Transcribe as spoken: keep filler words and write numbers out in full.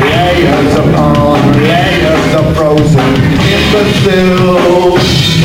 Layers upon layers of frozen imbeciles.